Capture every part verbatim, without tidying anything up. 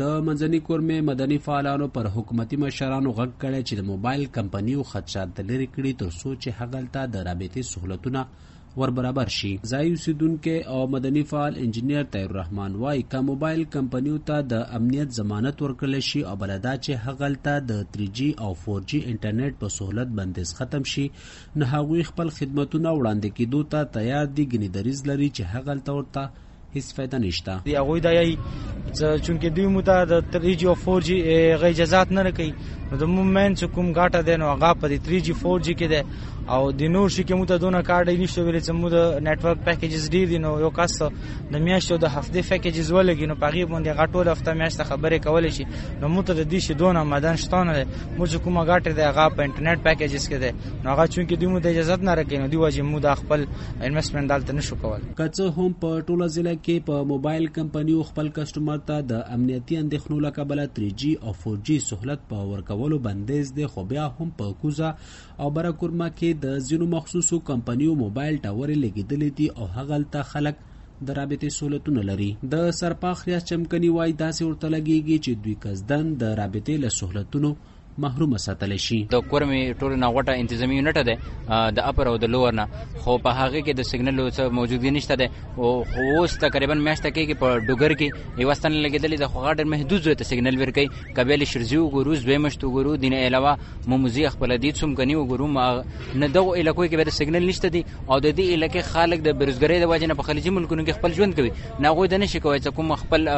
د منځني کور می مدني فعالانو پر حکومتي مشرانو غږ کړي چې د موبایل کمپنیو خدشات د لري کړي تر څو چې هغلته د رابطې سهولتونه ور برابر شي. ځای اوسیدونکو او مدني فعال انجنیر طاهر الرحمن وای ک موبایل کمپنیو ته د امنیت ضمانت ورکړل شي او بلدا چې هغلته د تری جی او فور جی انټرنیټ په سهولت بندیز ختم شي نه هغوی خپل خدماتونه وړاندې کیدو ته تیار دي. ګنې دریز لري چې هغلته ورته هیڅ فائدہ نشته. دی هغه دا یی چونکه دوی موته د تری جی او فور جی غي اجازهات نه کوي د مومن چې کوم غاټه دین او هغه په تری جی فور جی کې ده او د نور شي کې موته دونه کارډ نشته ویل چې موته نت ورک پیکیجز دی دی نو یو کاست د میاشتو د هفته پیکیجز ولګي نو پغی باندې غټول هفته میاشت خبره کول شي نو موته د دې شي دونه مدن شتانه مو چې کوم غاټه ده هغه په انټرنیټ پیکیجز کې ده نو هغه چونکه دوی موته اجازهات نه کوي نو دی واجب موته خپل انویسټمنټ دلته نشو کول. کڅ هم په ټوله ځله کې په موبایل کمپنیو خپل کسٹمر ته د امنیتي اندېښنو له کبله تری جی او فور جی سهولت په ورکولو بندیز دی، خو بیا هم په کوزه او براکورما کې د ځینو مخصوصو کمپنیو موبایل ټاورې لګېدلې دي او هغلته خلک د رابطې سهولتونه لري. د سرپاخ ریاض چمکني وایي داسې ورته لګېږي چې دوی قصدن د رابطې له سهولتونو محروم ساتل شي. د کورمي ټول نه غټه انتظامی یونټ ده د اپر او د لوور نه، خو په هغه کې د سیګنل څه موجود نشته ده او اوس تقریبا میاشت کې په ډوګر کې ایوستن لګیدل د خو غاډر محدود زوته سیګنل ورکي قبل شرزیو ګوروز به مشتو ګورو دینه علاوه مومزي خپل دې څوم کني وګورو نه دغه الکوې کې به سیګنل نشته دي او د دې الکه خالق د برزګری د واجنه په خلیجي ملکونو کې خپل ژوند کوي نه غوډ نه شي کوي کوم خپل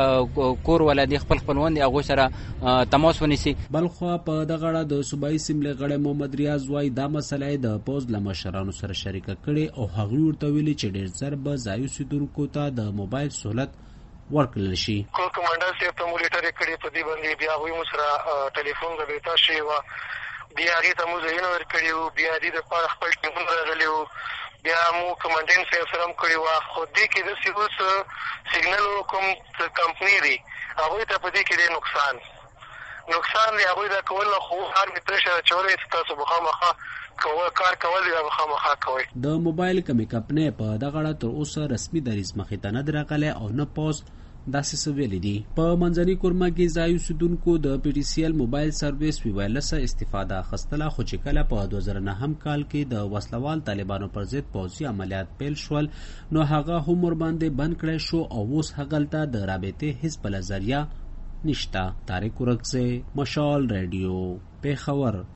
کور ولادي خپل خپلوان دی هغه سره تماس ونیسي. بلخوا په د غړه د صوبایي سیملې غړی محمد ریاض وای دا مسله د پوز له مشرانو سره شریکه کړې او هغوی ورته ویلي چې ډېر ژر به ځایي اوسیدونکو ته د موبایل سهولت ورکړل شي. کور کمانډر صاحب ته مو لیټر کړې په دې باندې بیا هغوی مو سره ټلیفون غوښته شي و بیا هغې ته مو ځایونه ورکړي وو، بیا دې دپاره خپل ټیمونه راغلي وو، بیا مو کمانډنټ صاحب سره هم کړې وه. خو دې کې داسې اوس سیګنل کوم کمپنۍ دي هغوی ته په دې کې ډېر نقصان نقصان دی هغوی دا کول نه، خو هر مې پرېشره اچولی چې تاسو بخامخا کار کول یا بخامخا کوئ. د موبایل کمې کمپنۍ په دغه اړه تر اوسه رسمي دریځ مخې ته نه دی راغلی او نه پوز داسې څه ویلي دي. په منځني کورمه کې ځایي اوسیدونکو د P T C L mobile service وی وایلسه استفاده اخیستله، خو چې کله په دوه زره نهم کال کې د وسلوال طالبانو پر ضد پوځي عملیات پیل شول نو هغه هم ورباندې بند کړی شو او اوس هغلته د رابطې هیڅ بله ذریعه نشتا. تاریخ ورک سے مشال ریڈیو پہ خبر.